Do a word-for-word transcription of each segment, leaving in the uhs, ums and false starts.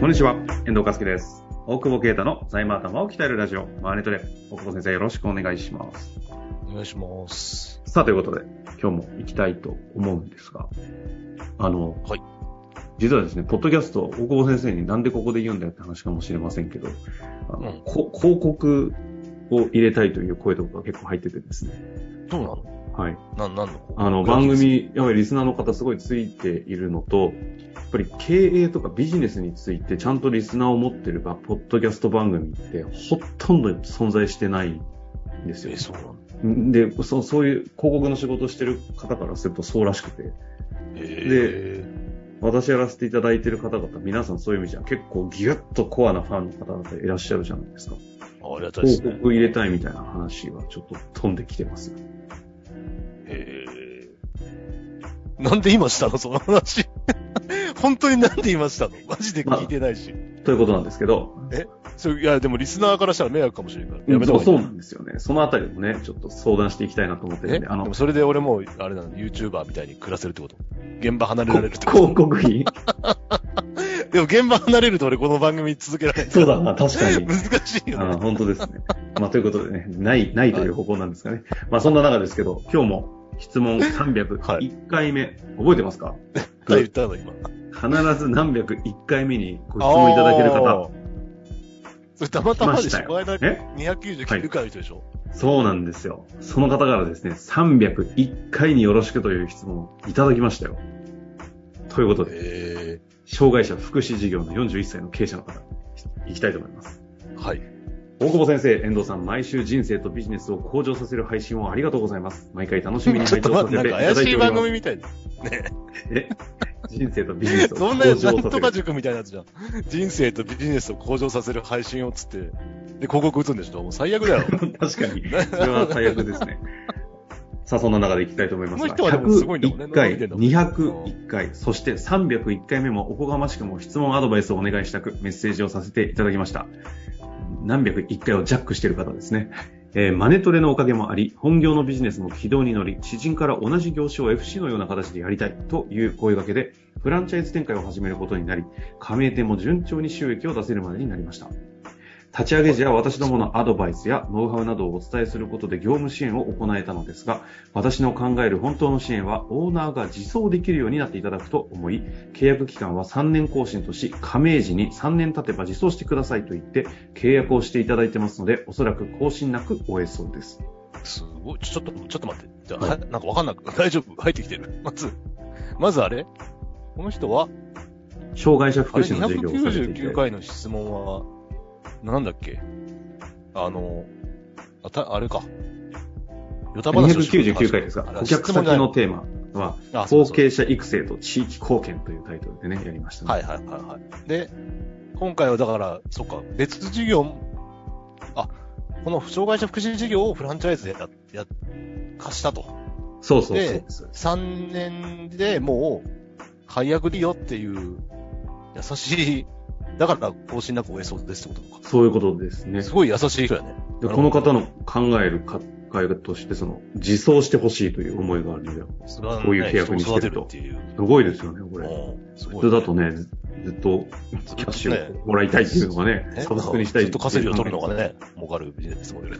こんにちは、遠藤和樹です。大久保啓太の財務頭を鍛えるラジオマーネトレ。大久保先生、よろしくお願いします。お願いします。さあ、ということで今日も行きたいと思うんですが、あの、はい、実はですね、ポッドキャスト、大久保先生になんでここで言うんだよって話かもしれませんけど、あの、うん、こ広告を入れたいという声とかが結構入っててですね。そうなの？はい。な、なんのあの、番組、やはりリスナーの方すごいついているのと、やっぱり経営とかビジネスについてちゃんとリスナーを持ってるば、ポッドキャスト番組ってほとんど存在してないんですよ。え、そうなんで、そ、そういう広告の仕事をしてる方からするとそうらしくて。えー、で、私やらせていただいている方々、皆さんそういう意味じゃ結構ギュッとコアなファンの方々いらっしゃるじゃないですか。ありがたいですね。広告入れたいみたいな話はちょっと飛んできてます。えー、なんで今したのその話。本当になんで今したの、マジで聞いてないし、まあ、ということなんですけど。え、それ、いやでもリスナーからしたら迷惑かもしれないからやめた方がいい。そうそうなんですよね。そのあたりもね、ちょっと相談していきたいなと思ってるんで、あの、でもそれで俺もあれなの、YouTuber みたいに暮らせるってこと、現場離れられるってこと、広告費。でも現場離れると俺この番組続けられない。そうだな、確かに。難しいよね。あ、本当ですね。まあということでね、ない、ないという方向なんですかね。まあそんな中ですけど、今日も質問さんびゃくいっかいめ、はい、覚えてますか？言ったの今。必ず何百いっかいめにご質問いただける方。それたまたまでしょ。この間にひゃくきゅうじゅうきゅうかいの人でしょ、はい、そうなんですよ。その方からですね、さんびゃくいっかいによろしくという質問をいただきましたよ。ということで、えー、障害者福祉事業のよんじゅういっさいの経営者の方、いきたいと思います。はい。大久保先生、遠藤さん、毎週人生とビジネスを向上させる配信をありがとうございます。毎回楽しみに拝聴させていただいております。なんか怪しい番組みたいだね。え、人生とビジネスを向上させる。そんな、なんとか塾みたいなやつじゃん。人生とビジネスを向上させる配信をつって、で、広告打つんでしょ？もう最悪だよ。確かに。それは最悪ですね。さあ、そんな中でいきたいと思いますが、ひゃくいっかい、にひゃくいっかい、そしてさんびゃくいっかいめもおこがましくも質問アドバイスをお願いしたくメッセージをさせていただきました。何百一回をジャックしている方ですね。えー、マネトレのおかげもあり、本業のビジネスも軌道に乗り、知人から同じ業種を エフシー のような形でやりたいという声掛けで、フランチャイズ展開を始めることになり、加盟店も順調に収益を出せるまでになりました。立ち上げ時は私どものアドバイスやノウハウなどをお伝えすることで業務支援を行えたのですが、私の考える本当の支援はオーナーが自走できるようになっていただくと思い、契約期間はさんねん更新とし、加盟時にさんねん経てば自走してくださいと言って契約をしていただいてますので、おそらく更新なく終えそうです。すごい。ちょっとちょっと待って、じゃあ、はい、なんかわかんなく、大丈夫、入ってきてる。まずまずあれ、この人は障害者福祉の事業をされていて、にひゃくきゅうじゅうきゅうかいの質問はなんだっけ、あの、あた、あれか。よた話。にひゃくきゅうじゅうきゅうかいですか。お客先のテーマは、ああ、そうそう、後継者育成と地域貢献というタイトルでね、やりましたね。はいはいはいはい。で、今回はだから、そっか、別事業、あ、この障害者福祉事業をフランチャイズでや、や、貸したと。そうそうそうで。さんねんでもう、解約でよっていう、優しい、だから更新なくおえそうですってことか。そういうことですね。すごい優しい人やね。で、この方の考える考え方として、その、自走してほしいという思いがあるので、こういう契約にしてると。すごいですよね、これ。それだとね、ずっとキャッシュをもらいたいっていうのがね、サブスクにしたい。ずっと稼ぎを取るのがね、儲かるビジネスモデル。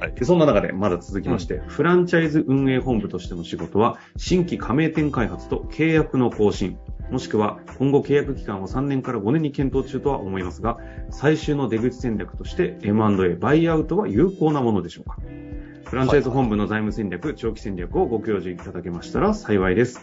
はい、そんな中でまだ続きまして、うん、フランチャイズ運営本部としての仕事は、新規加盟店開発と契約の更新、もしくは今後契約期間をさんねんからごねんに検討中とは思いますが、最終の出口戦略として エムアンドエー バイアウトは有効なものでしょうか。フランチャイズ本部の財務戦略、はい、長期戦略をご教示いただけましたら幸いです。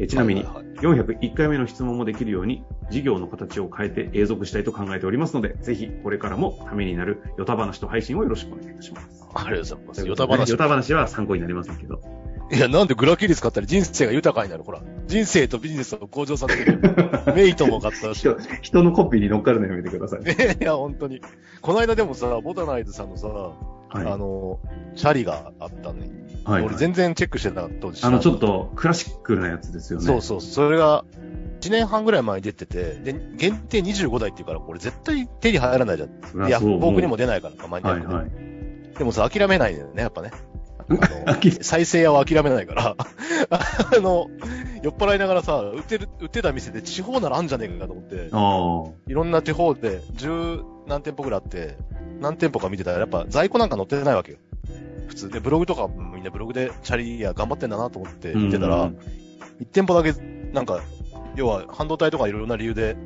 え、ちなみによんひゃくいっかいめの質問もできるように事業の形を変えて永続したいと考えておりますので、ぜひこれからもためになるヨタ話と配信をよろしくお願いいたします。ありがとうございます。ヨタ話、ヨタ話は参考になりませんけど、いや、なんでグラキリス買ったら人生が豊かになる。ほら、人生とビジネスを向上させるメイトも買ったし。人、人のコピーに乗っかるのやめてください。いや、本当に。この間でもさ、ボタナイズさんのさ、はい、あの、シャリがあったね。はい、俺全然チェックしてなかった。あの、ちょっとクラシックなやつですよね。そうそう。それが、いちねんはんぐらい前に出てて、で、限定にじゅうごだいっていうから、これ絶対手に入らないじゃん。いや、僕にも出ないから、マニアックに。はいはい、でもさ、諦めないんだよね、やっぱね。あの再生屋は諦めないからあの酔っ払いながらさ、売ってる売ってた店で地方ならあんじゃねえかと思って、いろんな地方で十何店舗ぐらいあって、何店舗か見てたらやっぱ在庫なんか載ってないわけよ普通で。ブログとかみんなブログでチャリや頑張ってんだなと思って見てたら、うん、いち店舗だけなんか要は半導体とかいろんな理由で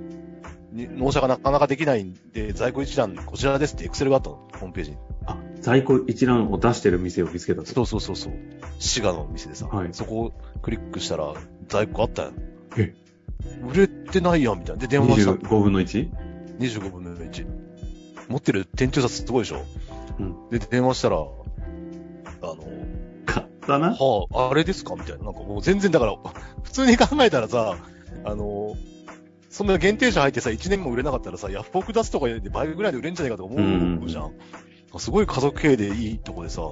納車がなかなかできないんで、在庫一覧こちらですってエクセルがあったの、ホームページに。あ、在庫一覧を出してる店を見つけた。そうそうそうそう。滋賀の店でさ、はい、そこをクリックしたら在庫あったやん。え、売れてないやんみたいな。で電話したの。にじゅうごぶんの いち？ にじゅうごぶんのいち。持ってる店長さんすごいでしょ。うん。で電話したら、あの。買ったな。はあ、あれですかみたいな。なんかもう全然だから普通に考えたらさ、あの。そんな限定車入ってさ、いちねんも売れなかったらさ、ヤフオク出すとかで倍ぐらいで売れんじゃないかと思うじゃん。うん、すごい家族経営でいいとこでさ。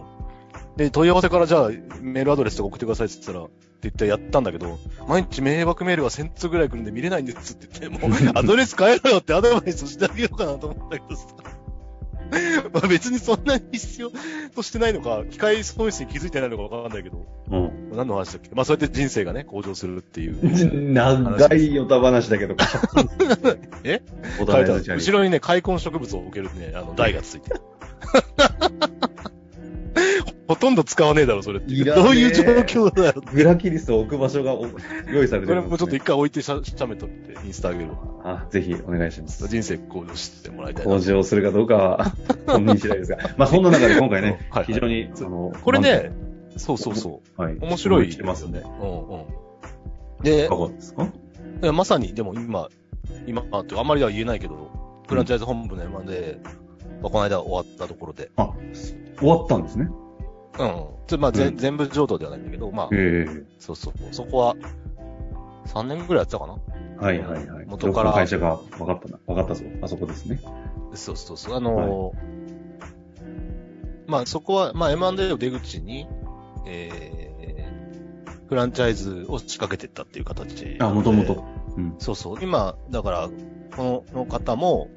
で、問い合わせからじゃあメールアドレスとか送ってくださいって言ったら、って言ってやったんだけど、毎日迷惑メールがせん通ぐらい来るんで見れないんですって言って、もうアドレス変えろよってアドバイスしてあげようかなと思ったけどさ。まあ別にそんなに必要としてないのか、機械損失に気づいてないのかわかんないけど、うん、何の話だっけ。まあそうやって人生がね、向上するっていう。長いヨタ話だけど。え？後ろにね、開墾植物を置けるね、あの台がついてる。ほとんど使わねえだろ、それって。いらねえ。どういう状況だろう。グラキリスを置く場所が用意されてるんですね。これもちょっと一回置いてしゃ、しゃめとって、インスタあげる。あ、ぜひお願いします。人生向上してもらいたい。向上するかどうかは、本人次第ですが。まあ、そんな中で今回ね、はいはい、非常に、あの、これね、そうそうそう。はい、面白いですよね。ますね、うんうん。で、過去ですか？いや、まさに、でも今、今、あ、あんまりは言えないけど、フランチャイズ本部の エムアンドエー、まあ、この間終わったところで。あ、終わったんですね。うん。つまあ、全、全部上等ではないんだけど、まあ、えー、そうそう。そこは、さんねんぐらいやってたかな。はいはいはい。元から。会社が分かったな。分かったぞ。あそこですね。そうそうそう。あのー、はい、まあそこは、まあ エムアンドエー を出口に、えー、フランチャイズを仕掛けていったっていう形。あ、もともと。うん。そうそう。今、だから、この、の方も、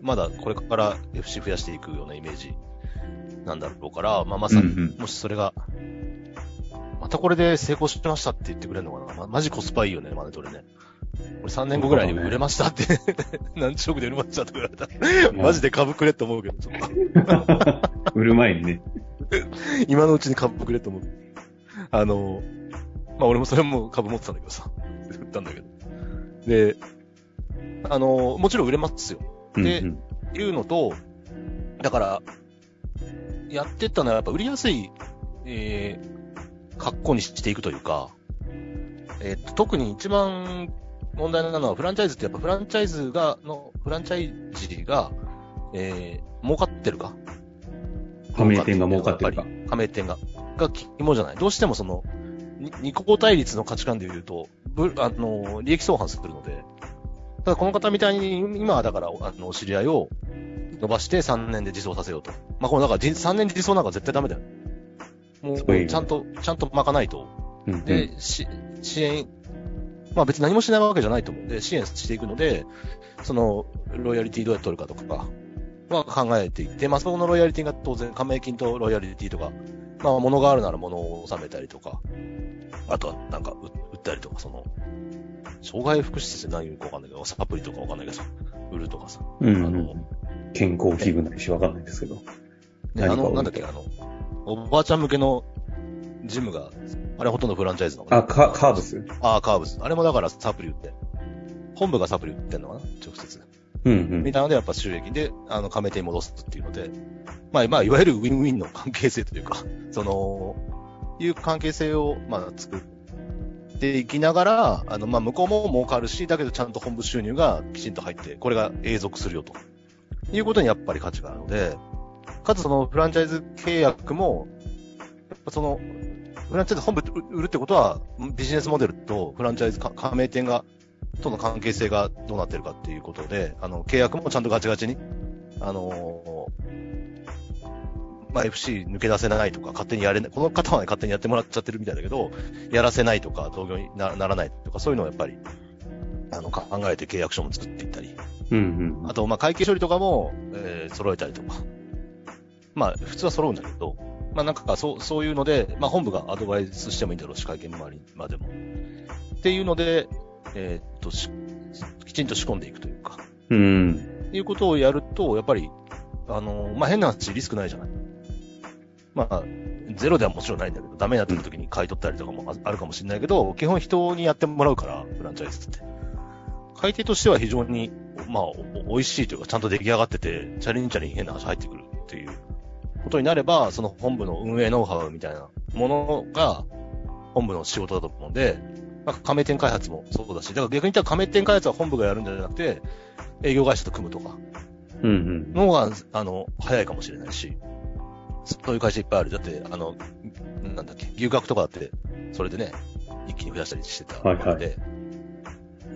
まだこれから エフシー 増やしていくようなイメージ。なんだろうから、まあ、まさに、うんうん、もしそれが、またこれで成功しましたって言ってくれるのかな、ま、マジコスパいいよね、マネトレね。俺さんねんごぐらいに売れましたって、ね、何兆億で売れましたって言われた。マジで株くれって思うけど、ちょっと。売る前にね。今のうちに株くれって思う。あの、まあ、俺もそれも株持ってたんだけどさ。売ったんだけど。で、あの、もちろん売れますよ。で、うんうん、いうのと、だから、やってったのはやっぱ売りやすい、えー、格好にしていくというか、えっと、特に一番問題なのはフランチャイズってやっぱフランチャイズが、の、フランチャイジが、えー、儲かってるか加盟店が儲かってるか加盟店が、が肝じゃない。どうしてもその、二項対立の価値観で言うと、ぶ、あの、利益相反するので、ただこの方みたいに今はだから、あの、知り合いを、伸ばしてさんねんで自走させようと。まあ、このなんかさんねん自走なんか絶対ダメだよ。もう、ちゃんと、ちゃんと巻かないと。うんうん、で、し、支援、まあ別に何もしないわけじゃないと思うんで、支援していくので、その、ロイヤリティどうやって取るかとかは考えていって、まあそこのロイヤリティが当然、加盟金とロイヤリティとか、まあ物があるなら物を納めたりとか、あとはなんか売ったりとか、その、障害福祉施設何言うかわかんないけど、サプリとかわかんないけどさ、売るとかさ、うんうん、あの、健康器具ないしわかんないですけど。ね、あの、なんだっけ、あの、おばあちゃん向けのジムが、あれほとんどフランチャイズなのかな。あ、カーブス？ああ、カーブス。あれもだからサプリ売って。本部がサプリ売ってんのかな直接。うんうん。みたいなので、やっぱ収益で、あの、加盟店に戻すっていうので、まあ、まあ、いわゆるウィンウィンの関係性というか、その、いう関係性を、まあ、作っていきながら、あの、まあ、向こうも儲かるし、だけどちゃんと本部収入がきちんと入って、これが永続するよと。いうことにやっぱり価値があるので、かつそのフランチャイズ契約も、やっぱその、フランチャイズ本部売るってことは、ビジネスモデルとフランチャイズ加盟店が、との関係性がどうなってるかっていうことで、あの、契約もちゃんとガチガチに、あのー、まあ、エフシー 抜け出せないとか、勝手にやれない、この方はね、勝手にやってもらっちゃってるみたいだけど、やらせないとか、同業にならないとか、そういうのをやっぱり、あの、考えて契約書も作っていったり、うんうん、あと、ま、会計処理とかも、えー、揃えたりとか。まあ、普通は揃うんだけど、まあなんかそう、そういうので、まあ本部がアドバイスしてもいいだろうし、会見周りまでも。っていうので、えー、っとし、きちんと仕込んでいくというか。うん。っていうことをやると、やっぱり、あの、まあ変な話、リスクないじゃない。まあ、ゼロではもちろんないんだけど、ダメになってる時に買い取ったりとかもあるかもしれないけど、基本人にやってもらうから、フランチャイズって。買い手としては非常に、まあ、美味しいというか、ちゃんと出来上がってて、チャリンチャリン変な話入ってくるっていうことになれば、その本部の運営ノウハウみたいなものが、本部の仕事だと思うんで、まあ、加盟店開発もそうだし、だから逆に言ったら加盟店開発は本部がやるんじゃなくて、営業会社と組むとか、のが、あの、早いかもしれないし、そういう会社いっぱいある。だって、あの、なんだっけ、牛角とかだって、それでね、一気に増やしたりしてたので、はいはい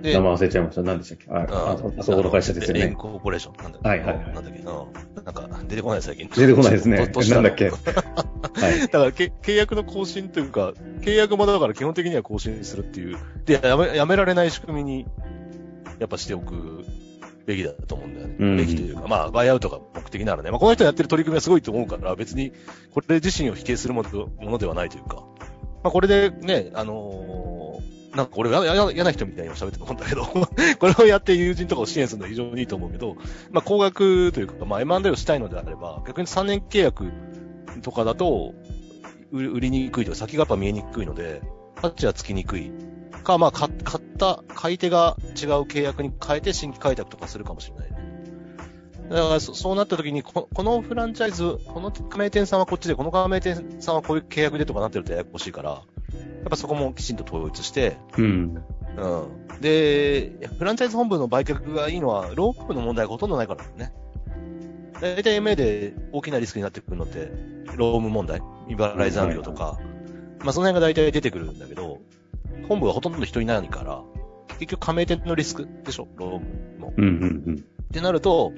で、名前忘れちゃいました。何でしたっけ？ああ、あそこの会社ですよね。レインコーポレーション。なんだっけ？はいはいはい。なんだっけ？なんか、出てこない最近。出てこないですね。なんだっけ？はい。だから、け、契約の更新というか、契約もだから基本的には更新するっていう。で、やめ、やめられない仕組みに、やっぱしておくべきだと思うんだよね。うん、べきというか、まあ、バイアウトが目的ならね。まあ、この人やってる取り組みはすごいと思うから、別に、これ自身を否定するものではないというか。まあ、これでね、あのー、なんか俺は嫌な人みたいに喋ってるんだけど、これをやって友人とかを支援するのは非常にいいと思うけど、まあ高額というか、まあ エムアンドエー をしたいのであれば、逆にさんねん契約とかだと、売りにくいとか、先がやっぱ見えにくいので、価値はつきにくい。か、まあ買った、買い手が違う契約に変えて新規開拓とかするかもしれない。だからそうなった時に、このフランチャイズ、この加盟店さんはこっちで、この加盟店さんはこういう契約でとかなってるとややこしいから、やっぱそこもきちんと統一して、うんうん、でフランチャイズ本部の売却がいいのはロープの問題がほとんどないからですね。だいたい エムエー で大きなリスクになってくるのってローム問題、未払い残業とか、うん、まあその辺がだいたい出てくるんだけど、本部はほとんど人いないから結局加盟店のリスクでしょ、ロームも。うんうんうん、ってなると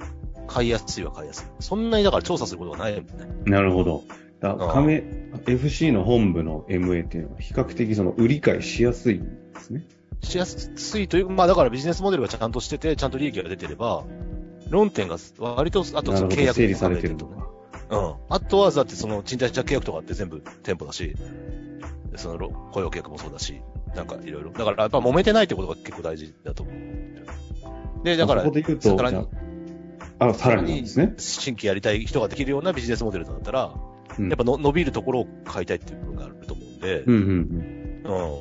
買いやすいは買いやすい。そんなにだから調査することがないよね。なるほど。だから加盟 エフシー の本部の エムエー っていうのは比較的その売り買いしやすいんですね。しやすいという、まあだからビジネスモデルがちゃんとしてて、ちゃんと利益が出てれば、論点が割と、あとその契約とか、ね、整理されてるとか。うん。あとはだってその賃貸借契約とかって全部店舗だし、その雇用契約もそうだし、なんかいろいろ。だからやっぱ揉めてないってことが結構大事だと思う。で、だから、そこで言うと、さらに、あ、さらにですね。新規やりたい人ができるようなビジネスモデルだったら、やっぱの伸びるところを買いたいっていう部分があると思うんで、うんうんうん、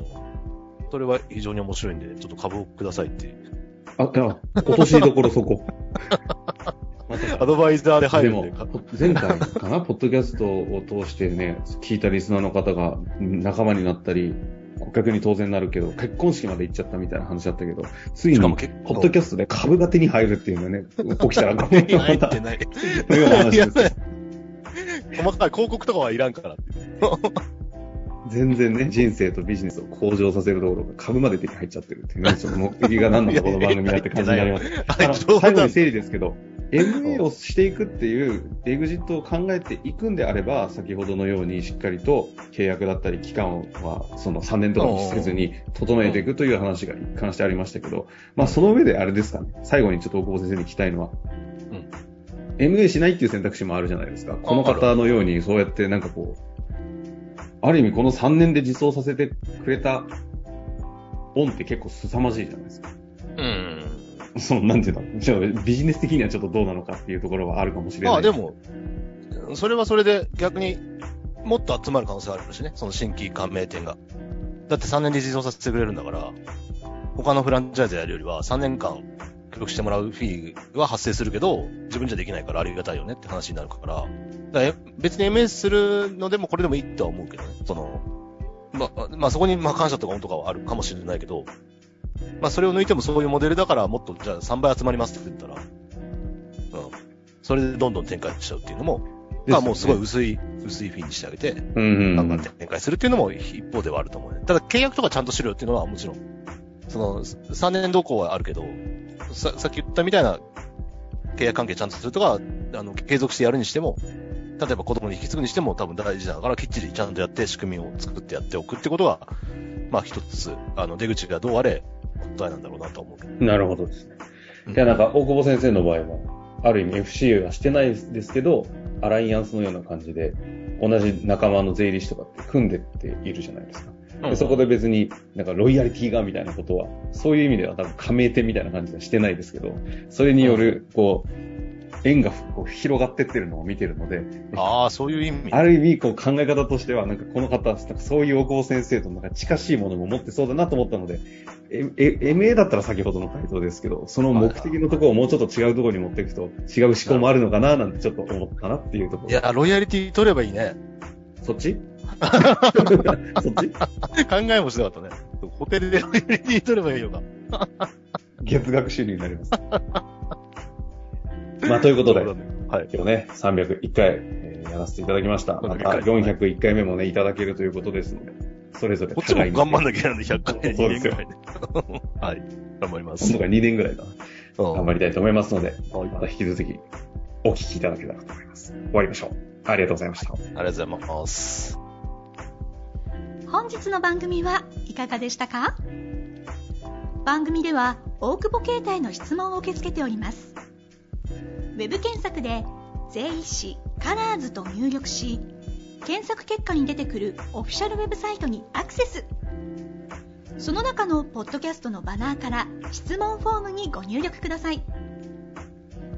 うん、それは非常に面白いんで、ちょっと株をくださいっていう。あ、いや、落としどころそこ。アドバイザーで入るんで。でも前回かな、ポッドキャストを通してね、聞いたリスナーの方が仲間になったり、顧客に当然なるけど、結婚式まで行っちゃったみたいな話だったけど、ついに、ポッドキャストで株が手に入るっていうのね、起きたらごめんなさい。入ってない。という話です。細かい広告とかはいらんからって全然ね、人生とビジネスを向上させるところが株まで手に入っちゃってるっていうね、その目的が何なのかこの番組だって感じになります。あの最後に整理ですけど、エムエー をしていくっていうエグジットを考えていくんであれば、先ほどのようにしっかりと契約だったり期間はそのさんねんとかにせずに整えていくという話が一貫してありましたけど、まあその上であれですかね、最後にちょっと大久保先生に聞きたいのは、エムエー しないっていう選択肢もあるじゃないですか。この方のようにそうやってなんかこう、ある意味このさんねんで実装させてくれた恩って結構凄まじいじゃないですか。うん。そのなんていうの、ビジネス的にはちょっとどうなのかっていうところはあるかもしれない。まあでも、それはそれで逆にもっと集まる可能性があるしね。その新規加盟店が。だってさんねんで実装させてくれるんだから、他のフランチャイズやるよりはさんねんかん、協力してもらうフィーは発生するけど、自分じゃできないからありがたいよねって話になるから、だから別に エムエス するのでもこれでもいいとは思うけどね。その、まあ、まあ、そこにまあ感謝とか恩とかはあるかもしれないけど、まあそれを抜いてもそういうモデルだからもっとじゃあさんばい集まりますって言ったら、うん。それでどんどん展開しちゃうっていうのも、まあもうすごい薄い、薄いフィーにしてあげて、ガンガン展開するっていうのも一方ではあると思うね。ただ契約とかちゃんとしろよっていうのはもちろん、そのさんねん動向はあるけど、さ, さっき言ったみたいな契約関係ちゃんとするとか、あの、継続してやるにしても、例えば子供に引き継ぐにしても多分大事だから、きっちりちゃんとやって仕組みを作ってやっておくってことが、まあ一つ、あの、出口がどうあれ、答えなんだろうなと思う。なるほどですね。いや、なんか、大久保先生の場合は、ある意味 エフシー はしてないですけど、アライアンスのような感じで同じ仲間の税理士とかって組んでっているじゃないですか。でそこで別になんかロイヤリティがみたいなことは、そういう意味では多分加盟店みたいな感じはしてないですけど、それによるこう縁がこう広がってってるのを見てるので、ああそういう意味、ある意味こう考え方としてはなんかこの方なんかそういう大久保先生となんか近しいものも持ってそうだなと思ったので、エムエー だったら先ほどの回答ですけど、その目的のところをもうちょっと違うところに持っていくと違う思考もあるのかななんてちょっと思ったなっていうところ。いやロイヤリティ取ればいいね。そっち？そっち？考えもしなかったね。ホテルでロイヤリティ取ればいいのか。月額収入になります。まあということで、はい、今日ねさんびゃくいっかい、えー、やらせていただきました。またよんひゃくいっかいめもねいただけるということですので、それぞれこっちも頑張んなきゃなんでひゃっかいにねんぐらいで。はい、頑張ります。今度がにねんぐらいかな。頑張りたいと思いますので、また引き続きお聞きいただけたらと思います。終わりましょう。ありがとうございました。ありがとうございます。本日の番組はいかがでしたか？番組では大久保携帯の質問を受け付けております。ウェブ検索で税理士カラーズと入力し、検索結果に出てくるオフィシャルウェブサイトにアクセス。その中のポッドキャストのバナーから質問フォームにご入力ください。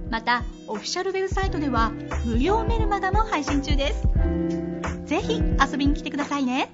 またオフィシャルウェブサイトでは無料メルマガも配信中です。ぜひ遊びに来てくださいね。